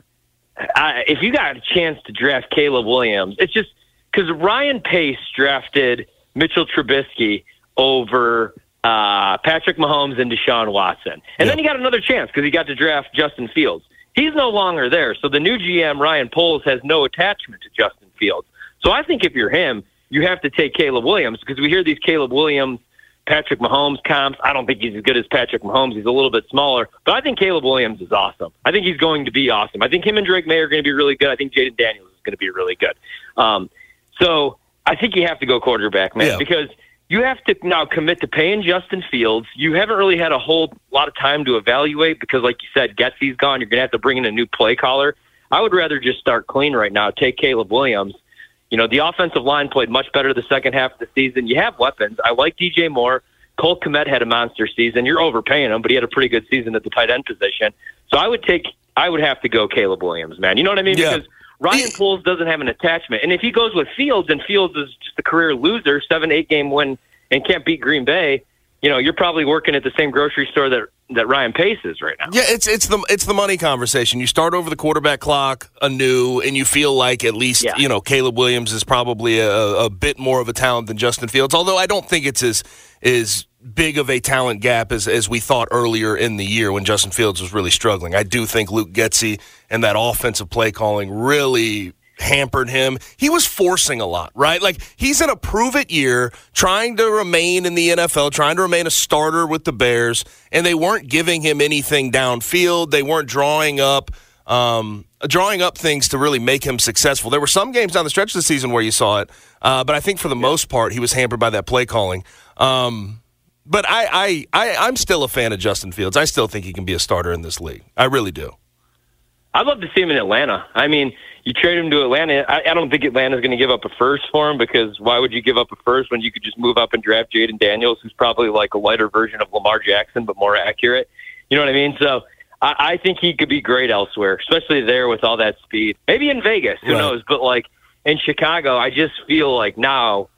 I, if you got a chance to draft Caleb Williams, it's just because Ryan Pace drafted Mitchell Trubisky over uh, Patrick Mahomes and Deshaun Watson, and yeah. then he got another chance because he got to draft Justin Fields. He's no longer there, so the new G M, Ryan Poles, has no attachment to Justin Fields. So I think if you're him, you have to take Caleb Williams, because we hear these Caleb Williams, Patrick Mahomes comps. I don't think he's as good as Patrick Mahomes. He's a little bit smaller, but I think Caleb Williams is awesome. I think he's going to be awesome. I think him and Drake May are going to be really good. I think Jaden Daniels is going to be really good. Um, so I think you have to go quarterback, man, yeah. because you have to now commit to paying Justin Fields. You haven't really had a whole lot of time to evaluate because, like you said, Getsy's gone. You're going to have to bring in a new play caller. I would rather just start clean right now, take Caleb Williams. You know, the offensive line played much better the second half of the season. You have weapons. I like D J Moore. Cole Kmet had a monster season. You're overpaying him, but he had a pretty good season at the tight end position. So I would take – I would have to go Caleb Williams, man. You know what I mean? Yeah. Because Ryan Poles doesn't have an attachment. And if he goes with Fields, and Fields is just a career loser, seven, eight-game win, and can't beat Green Bay, you know, you're probably working at the same grocery store that that Ryan Pace is right now. Yeah, it's it's the it's the money conversation. You start over the quarterback clock anew, and you feel like at least, yeah. you know, Caleb Williams is probably a, a bit more of a talent than Justin Fields, although I don't think it's as, as big of a talent gap as, as we thought earlier in the year when Justin Fields was really struggling. I do think Luke Getsy and that offensive play calling really hampered him. He was forcing a lot, right? Like, he's in a prove-it year, trying to remain in the N F L, trying to remain a starter with the Bears, and they weren't giving him anything downfield. They weren't drawing up um, drawing up things to really make him successful. There were some games down the stretch of the season where you saw it, uh, but I think for the most part, he was hampered by that play calling. Um, But I, I, I, I'm still a fan of Justin Fields. I still think he can be a starter in this league. I really do. I'd love to see him in Atlanta. I mean, you trade him to Atlanta. I, I don't think Atlanta's going to give up a first for him, because why would you give up a first when you could just move up and draft Jaden Daniels, who's probably like a lighter version of Lamar Jackson but more accurate? You know what I mean? So I, I think he could be great elsewhere, especially there with all that speed. Maybe in Vegas. Who right. knows? But, like, in Chicago, I just feel like now,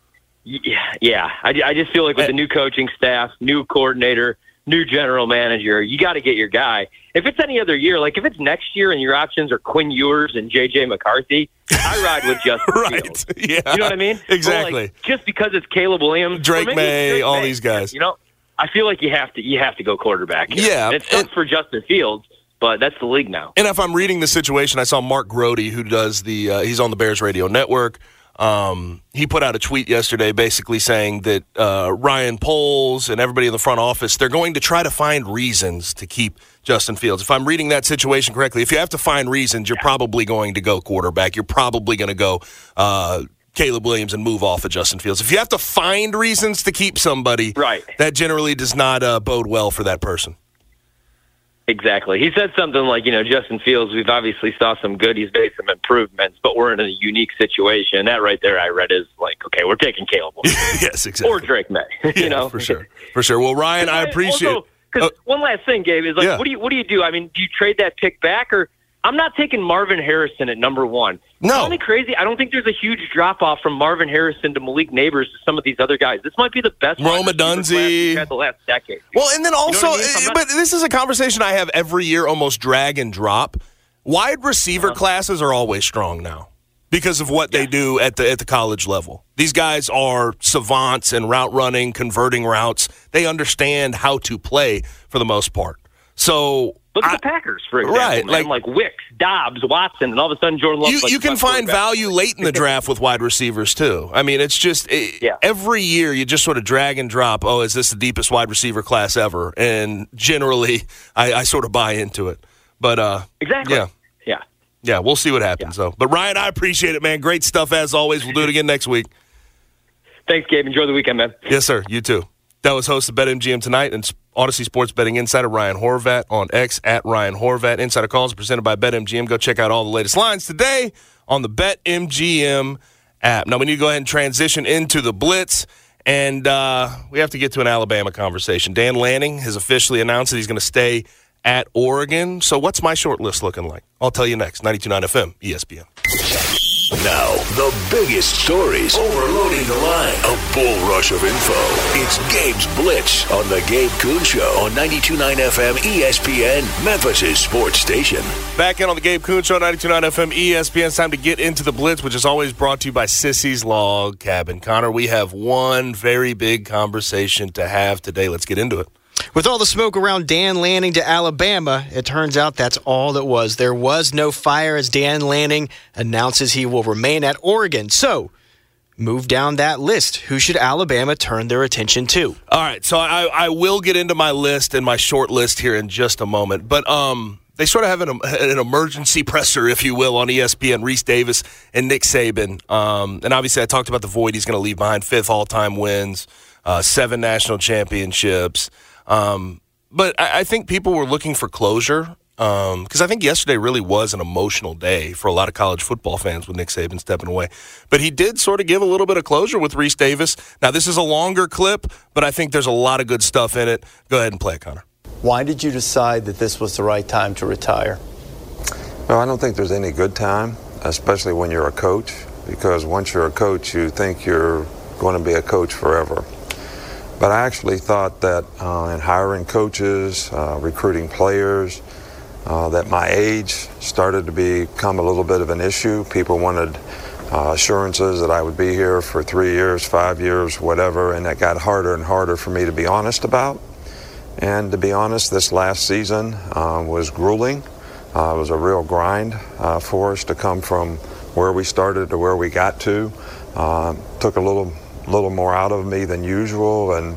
yeah, yeah. I, I just feel like with the new coaching staff, new coordinator, new general manager, you got to get your guy. If it's any other year, like if it's next year and your options are Quinn Ewers and J J McCarthy, I ride with Justin right. Fields. Yeah. You know what I mean? Exactly. Like, just because it's Caleb Williams, Drake May, Drake all May, these guys. You know, I feel like you have to you have to go quarterback here. Yeah, and it sucks for Justin Fields, but that's the league now. And if I'm reading the situation, I saw Mark Grody, who does the uh, he's on the Bears Radio Network. Um, he put out a tweet yesterday basically saying that uh, Ryan Poles and everybody in the front office, they're going to try to find reasons to keep Justin Fields. If I'm reading that situation correctly, if you have to find reasons, you're probably going to go quarterback. You're probably going to go uh, Caleb Williams and move off of Justin Fields. If you have to find reasons to keep somebody, right. that generally does not uh, bode well for that person. Exactly. He said something like, you know, Justin Fields, we've obviously saw some good. He's made some improvements, but we're in a unique situation. That right there I read is like, okay, we're taking Caleb Williams. Yes, exactly. Or Drake May, you yeah, know? For sure. For sure. Well, Ryan, I appreciate it. Because oh. one last thing, Gabe, is like, yeah. what do you what do you do? I mean, do you trade that pick back? Or I'm not taking Marvin Harrison at number one. No. Isn't it crazy? I don't think there's a huge drop-off from Marvin Harrison to Malik Neighbors to some of these other guys. This might be the best Roma Dunze we've had the last decade. Well, and then also, you know what I mean? But this is a conversation I have every year, almost drag and drop. Wide receiver uh-huh. classes are always strong now because of what yeah. they do at the at the college level. These guys are savants in route running, converting routes. They understand how to play for the most part. So look at I, the Packers, for example. Right, like, like Wicks, Dobbs, Watson, and all of a sudden Jordan Love. You, like you can find value late in the draft with wide receivers, too. I mean, it's just it, yeah. every year you just sort of drag and drop, oh, is this the deepest wide receiver class ever? And generally, I, I sort of buy into it. But uh, exactly. Yeah. Yeah. Yeah, we'll see what happens, yeah. though. But, Ryan, I appreciate it, man. Great stuff, as always. We'll do it again next week. Thanks, Gabe. Enjoy the weekend, man. Yes, sir. You too. That was host of BetMGM Tonight and Odyssey Sports Betting Insider Ryan Horvath on X at Ryan Horvath. Insider Calls presented by BetMGM. Go check out all the latest lines today on the BetMGM app. Now we need to go ahead and transition into the Blitz, and uh, we have to get to an Alabama conversation. Dan Lanning has officially announced that he's going to stay at Oregon. So what's my short list looking like? I'll tell you next. ninety-two point nine F M, E S P N. Now, the biggest stories overloading the line. A bull rush of info. It's Gabe's Blitz on the Gabe Kuhn Show on ninety-two point nine F M E S P N, Memphis' sports station. Back in on the Gabe Kuhn Show, ninety-two point nine F M E S P N. It's time to get into the Blitz, which is always brought to you by Sissy's Log Cabin. Connor, we have one very big conversation to have today. Let's get into it. With all the smoke around Dan Lanning to Alabama, it turns out that's all it was. There was no fire as Dan Lanning announces he will remain at Oregon. So, move down that list. Who should Alabama turn their attention to? All right, so I, I will get into my list and my short list here in just a moment. But um, they sort of have an, an emergency presser, if you will, on E S P N, Reese Davis and Nick Saban. Um, and obviously I talked about the void he's going to leave behind, fifth all-time wins, uh, seven national championships. Um, but I, I think people were looking for closure because um, I think yesterday really was an emotional day for a lot of college football fans with Nick Saban stepping away. But he did sort of give a little bit of closure with Reese Davis. Now, this is a longer clip, but I think there's a lot of good stuff in it. Go ahead and play it, Connor. Why did you decide that this was the right time to retire? No, I don't think there's any good time, especially when you're a coach, because once you're a coach, you think you're going to be a coach forever. But I actually thought that uh, in hiring coaches, uh, recruiting players, uh, that my age started to become a little bit of an issue. People wanted uh, assurances that I would be here for three years, five years, whatever, and that got harder and harder for me to be honest about. And to be honest, this last season uh, was grueling. Uh, it was a real grind uh, for us to come from where we started to where we got to. Uh, took a little little more out of me than usual, and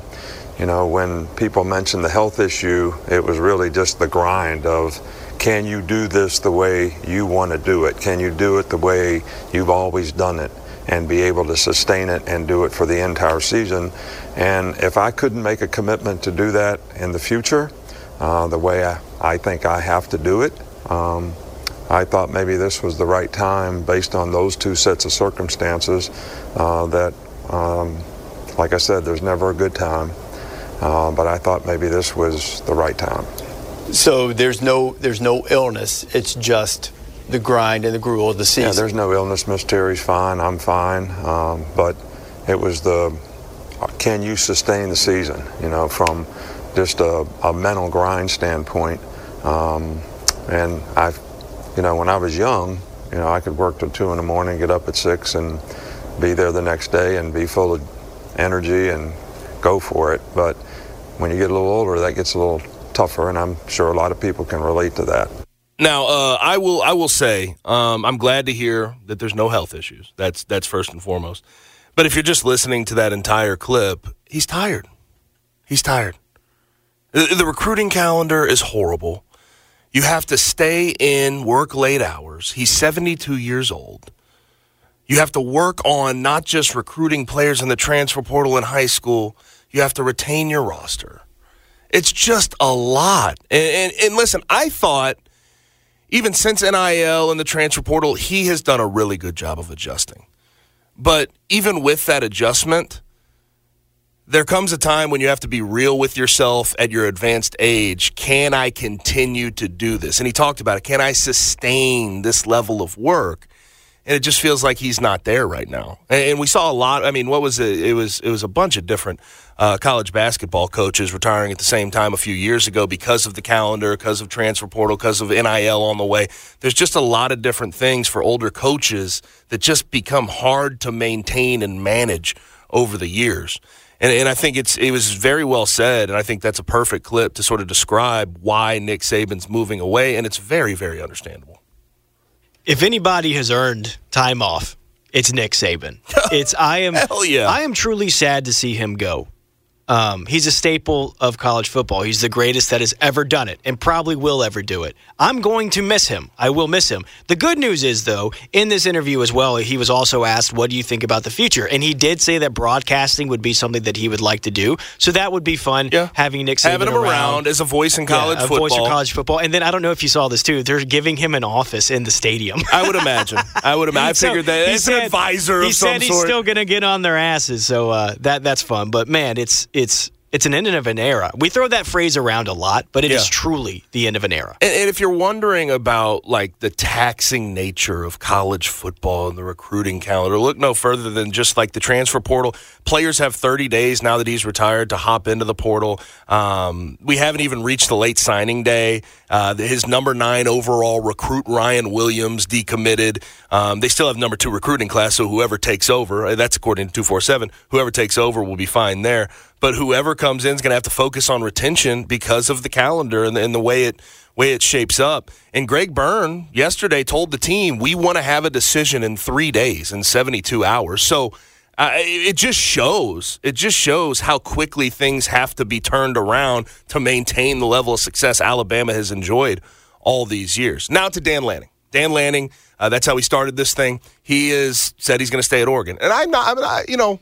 you know, when people mentioned the health issue, it was really just the grind of, can you do this the way you want to do it? Can you do it the way you've always done it? and be able to sustain it and do it for the entire season. And if I couldn't make a commitment to do that in the future, uh, the way I, I think I have to do it, um, I thought maybe this was the right time based on those two sets of circumstances uh, that, um, like I said, there's never a good time, uh, but I thought maybe this was the right time. So there's no there's no illness. It's just the grind and the gruel of the season. Yeah, there's no illness. Miss Terry's fine. I'm fine. Um, but it was the can you sustain the season? You know, from just a, a mental grind standpoint. Um, and I, you know, when I was young, you know, I could work till two in the morning, get up at six, and be there the next day and be full of energy and go for it. But when you get a little older, that gets a little tougher, and I'm sure a lot of people can relate to that. Now, uh, I will I will say um, I'm glad to hear that there's no health issues. That's that's first and foremost. But if you're just listening to that entire clip, he's tired. He's tired. The, the recruiting calendar is horrible. You have to stay in, work late hours. He's seventy-two years old. You have to work on not just recruiting players in the transfer portal in high school. You have to retain your roster. It's just a lot. And, and, and listen, I thought even since N I L and the transfer portal, he has done a really good job of adjusting. But even with that adjustment, there comes a time when you have to be real with yourself at your advanced age. Can I continue to do this? And he talked about it. Can I sustain this level of work? And it just feels like he's not there right now. And we saw a lot. I mean, what was it? It was it was a bunch of different uh, college basketball coaches retiring at the same time a few years ago because of the calendar, because of transfer portal, because of N I L on the way. There's just a lot of different things for older coaches that just become hard to maintain and manage over the years. And, and I think it's it was very well said, and I think that's a perfect clip to sort of describe why Nick Saban's moving away, and it's very, very understandable. If anybody has earned time off, it's Nick Saban. It's I am Hell yeah. I am truly sad to see him go. Um, he's a staple of college football. He's the greatest that has ever done it and probably will ever do it. I'm going to miss him. I will miss him. The good news is, though, in this interview as well, he was also asked, what do you think about the future? And he did say that broadcasting would be something that he would like to do. So that would be fun, yeah. having Nick Saban Having him around. around as a voice in college yeah, a football. A voice in college football. And then I don't know if you saw this, too. They're giving him an office in the stadium. I would imagine. I would imagine. I figured so that. It's an advisor of some sort. He said he's still going to get on their asses. So uh, that that's fun. But, man, it's... It's it's an end of an era. We throw that phrase around a lot, but it yeah. is truly the end of an era. And, and if you're wondering about like the taxing nature of college football and the recruiting calendar, look no further than just like the transfer portal. Players have thirty days now that he's retired to hop into the portal. Um, we haven't even reached the late signing day. Uh, his number nine overall recruit, Ryan Williams, decommitted. Um, they still have number two recruiting class, so whoever takes over, that's according to two forty-seven, whoever takes over will be fine there. But whoever comes in is going to have to focus on retention because of the calendar and the, and the way it way it shapes up. And Greg Byrne yesterday told the team, we want to have a decision in three days, in seventy-two hours. So uh, it just shows. It just shows how quickly things have to be turned around to maintain the level of success Alabama has enjoyed all these years. Now to Dan Lanning. Dan Lanning, uh, that's how he started this thing. He is said he's going to stay at Oregon. And I'm not, I mean, I, you know,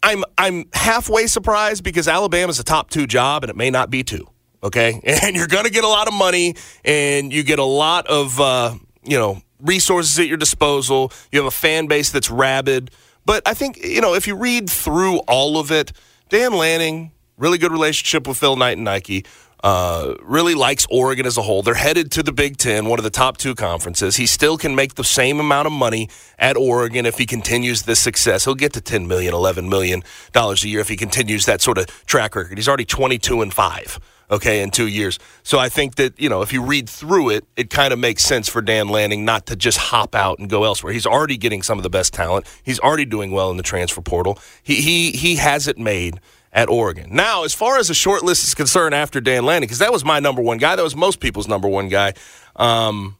I'm I'm halfway surprised because Alabama's a top two job, and it may not be two, okay? And you're going to get a lot of money, and you get a lot of, uh, you know, resources at your disposal. You have a fan base that's rabid. But I think, you know, if you read through all of it, Dan Lanning, really good relationship with Phil Knight and Nike, uh, really likes Oregon as a whole. They're headed to the Big Ten, one of the top two conferences. He still can make the same amount of money at Oregon if he continues this success. He'll get to ten million dollars, eleven million dollars a year if he continues that sort of track record. He's already twenty-two and five, okay, in two years. So I think that, you know, if you read through it, it kind of makes sense for Dan Lanning not to just hop out and go elsewhere. He's already getting some of the best talent. He's already doing well in the transfer portal. He he he has it made at Oregon. Now, as far as the short list is concerned after Dan Lanning, because that was my number one guy, that was most people's number one guy, um,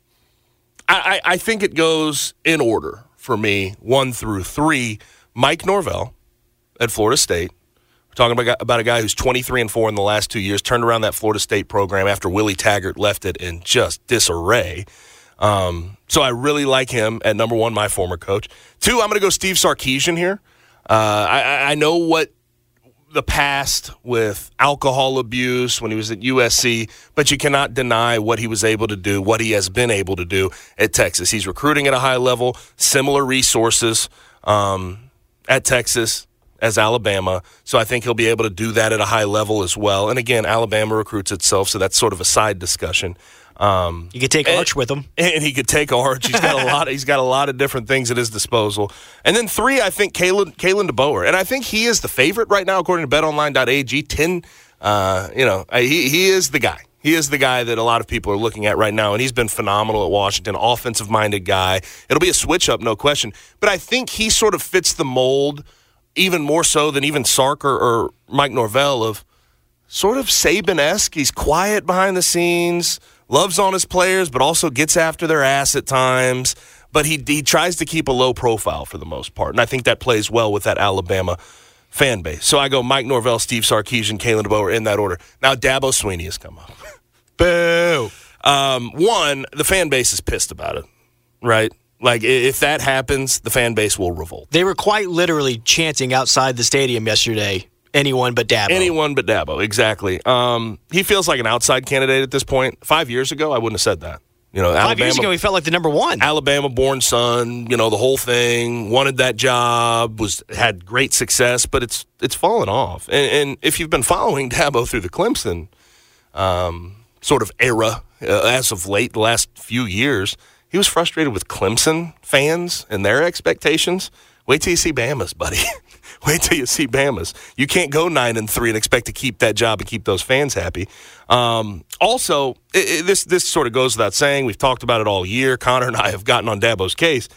I, I, I think it goes in order for me, one through three. Mike Norvell at Florida State. We're talking about, about a guy who's twenty-three and four in the last two years, turned around that Florida State program after Willie Taggart left it in just disarray. Um, so I really like him at number one, my former coach. Two, I'm going to go Steve Sarkeesian here. Uh, I, I know what the past with alcohol abuse when he was at U S C, but you cannot deny what he was able to do, what he has been able to do at Texas. He's recruiting at a high level, similar resources um, at Texas as Alabama, so I think he'll be able to do that at a high level as well. And, again, Alabama recruits itself, so that's sort of a side discussion. Um, you could take Arch and, with him, and he could take Arch. He's got a lot. Of, he's got a lot of different things at his disposal. And then three, I think Kalen Kalen DeBoer, and I think he is the favorite right now according to BetOnline.ag. Ten, uh, you know, he he is the guy. He is the guy that a lot of people are looking at right now, and he's been phenomenal at Washington. Offensive minded guy. It'll be a switch up, no question. But I think he sort of fits the mold even more so than even Sark or, or Mike Norvell of sort of Saban-esque. He's quiet behind the scenes. Loves on his players, but also gets after their ass at times. But he he tries to keep a low profile for the most part, and I think that plays well with that Alabama fan base. So I go Mike Norvell, Steve Sarkeesian, Kalen DeBoer in that order. Now Dabo Swinney has come up. Boo! Um, one, the fan base is pissed about it, right? Like, if that happens, the fan base will revolt. They were quite literally chanting outside the stadium yesterday, anyone but Dabo. Anyone but Dabo, exactly. Um, he feels like an outside candidate at this point. Five years ago, I wouldn't have said that. You know, Five Alabama, years ago, he felt like the number one. Alabama-born son, you know, the whole thing, wanted that job, was had great success, but it's it's fallen off. And, and if you've been following Dabo through the Clemson um, sort of era, uh, as of late, the last few years, he was frustrated with Clemson fans and their expectations. Wait till you see Bama's, buddy. Wait till you see Bama's. You can't go nine and three and expect to keep that job and keep those fans happy. Um, also, it, it, this this sort of goes without saying. We've talked about it all year. Connor and I have gotten on Dabo's case.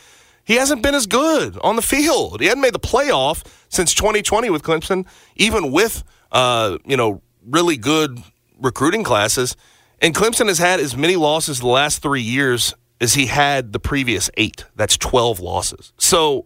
He hasn't been as good on the field. He hadn't made the playoff since twenty twenty with Clemson, even with uh, you know really good recruiting classes. And Clemson has had as many losses the last three years as he had the previous eight. That's twelve losses. So.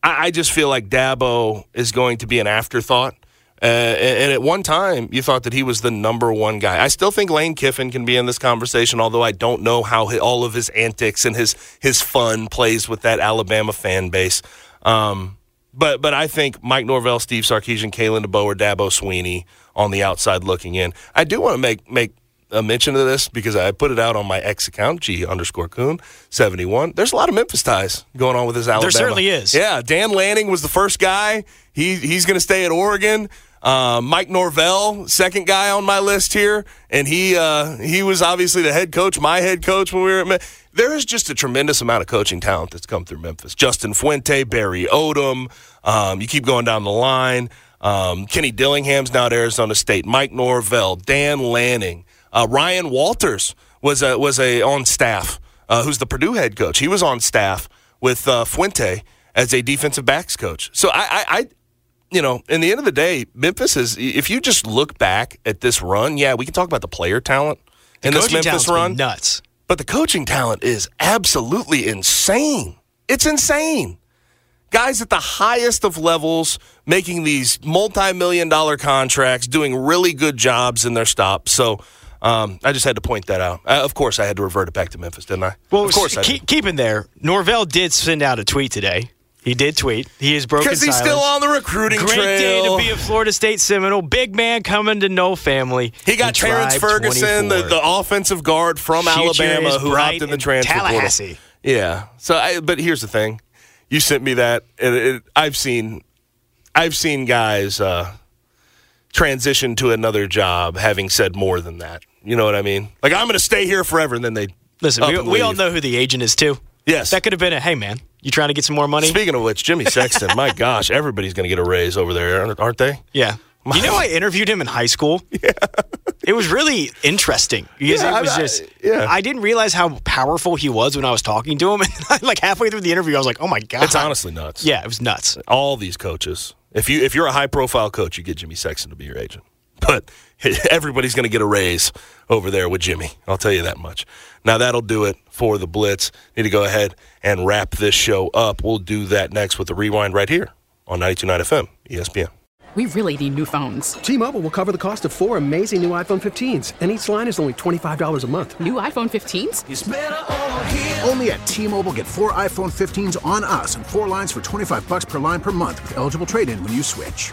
I just feel like Dabo is going to be an afterthought. Uh, and at one time, you thought that he was the number one guy. I still think Lane Kiffin can be in this conversation, although I don't know how he, all of his antics and his his fun plays with that Alabama fan base. Um, but but I think Mike Norvell, Steve Sarkeesian, Kalen DeBoer, Dabo Swinney on the outside looking in. I do want to make make a mention of this because I put it out on my X account, G underscore Coon, seventy-one. There's a lot of Memphis ties going on with this Alabama. There certainly is. Yeah, Dan Lanning was the first guy. He He's going to stay at Oregon. Uh, Mike Norvell, second guy on my list here, and he uh, he was obviously the head coach, my head coach when we were at Memphis. There is just a tremendous amount of coaching talent that's come through Memphis. Justin Fuente, Barry Odom. Um, you keep going down the line. Um, Kenny Dillingham's now at Arizona State. Mike Norvell, Dan Lanning. Uh, Ryan Walters was a, was a on staff, uh, who's the Purdue head coach. He was on staff with uh, Fuente as a defensive backs coach. So, I, I, I, you know, in the end of the day, Memphis is, if you just look back at this run, yeah, we can talk about the player talent in this Memphis run. Nuts. But the coaching talent is absolutely insane. It's insane. Guys at the highest of levels making these multi-million dollar contracts, doing really good jobs in their stop. So, Um, I just had to point that out. Uh, of course, I had to revert it back to Memphis, didn't I? Well, of course, I keep, did. keep in there. Norvell did send out a tweet today. He did tweet. He is broken silence. Because he's still on the recruiting Great trail. Great day to be a Florida State Seminole. Big man coming to no family. He got Terrence Ferguson, the, the offensive guard from Future Alabama, who hopped in the transfer Tallahassee. Portal. Yeah. So, I, but here's the thing. You sent me that, and it, I've seen, I've seen guys. Uh, transition to another job having said more than that. You know what I mean? Like, I'm going to stay here forever, and then they Listen, we, we all know who the agent is, too. Yes. That could have been a, hey, man, you trying to get some more money? Speaking of which, Jimmy Sexton, my gosh, everybody's going to get a raise over there, aren't they? Yeah. My. You know, I interviewed him in high school. Yeah. It was really interesting. Because yeah, it was I, just, yeah. I didn't realize how powerful he was when I was talking to him. And like halfway through the interview, I was like, oh, my God. It's honestly nuts. Yeah, it was nuts. All these coaches. If you if you're a high profile coach, you get Jimmy Sexton to be your agent. But everybody's going to get a raise over there with Jimmy. I'll tell you that much. Now that'll do it for the Blitz. Need to go ahead and wrap this show up. We'll do that next with the Rewind right here on ninety-two point nine F M E S P N. We really need new phones. T-Mobile will cover the cost of four amazing new iPhone fifteens, and each line is only twenty-five dollars a month. New iPhone fifteens? It's better over here. Only at T-Mobile, get four iPhone fifteens on us and four lines for twenty-five dollars per line per month with eligible trade-in when you switch.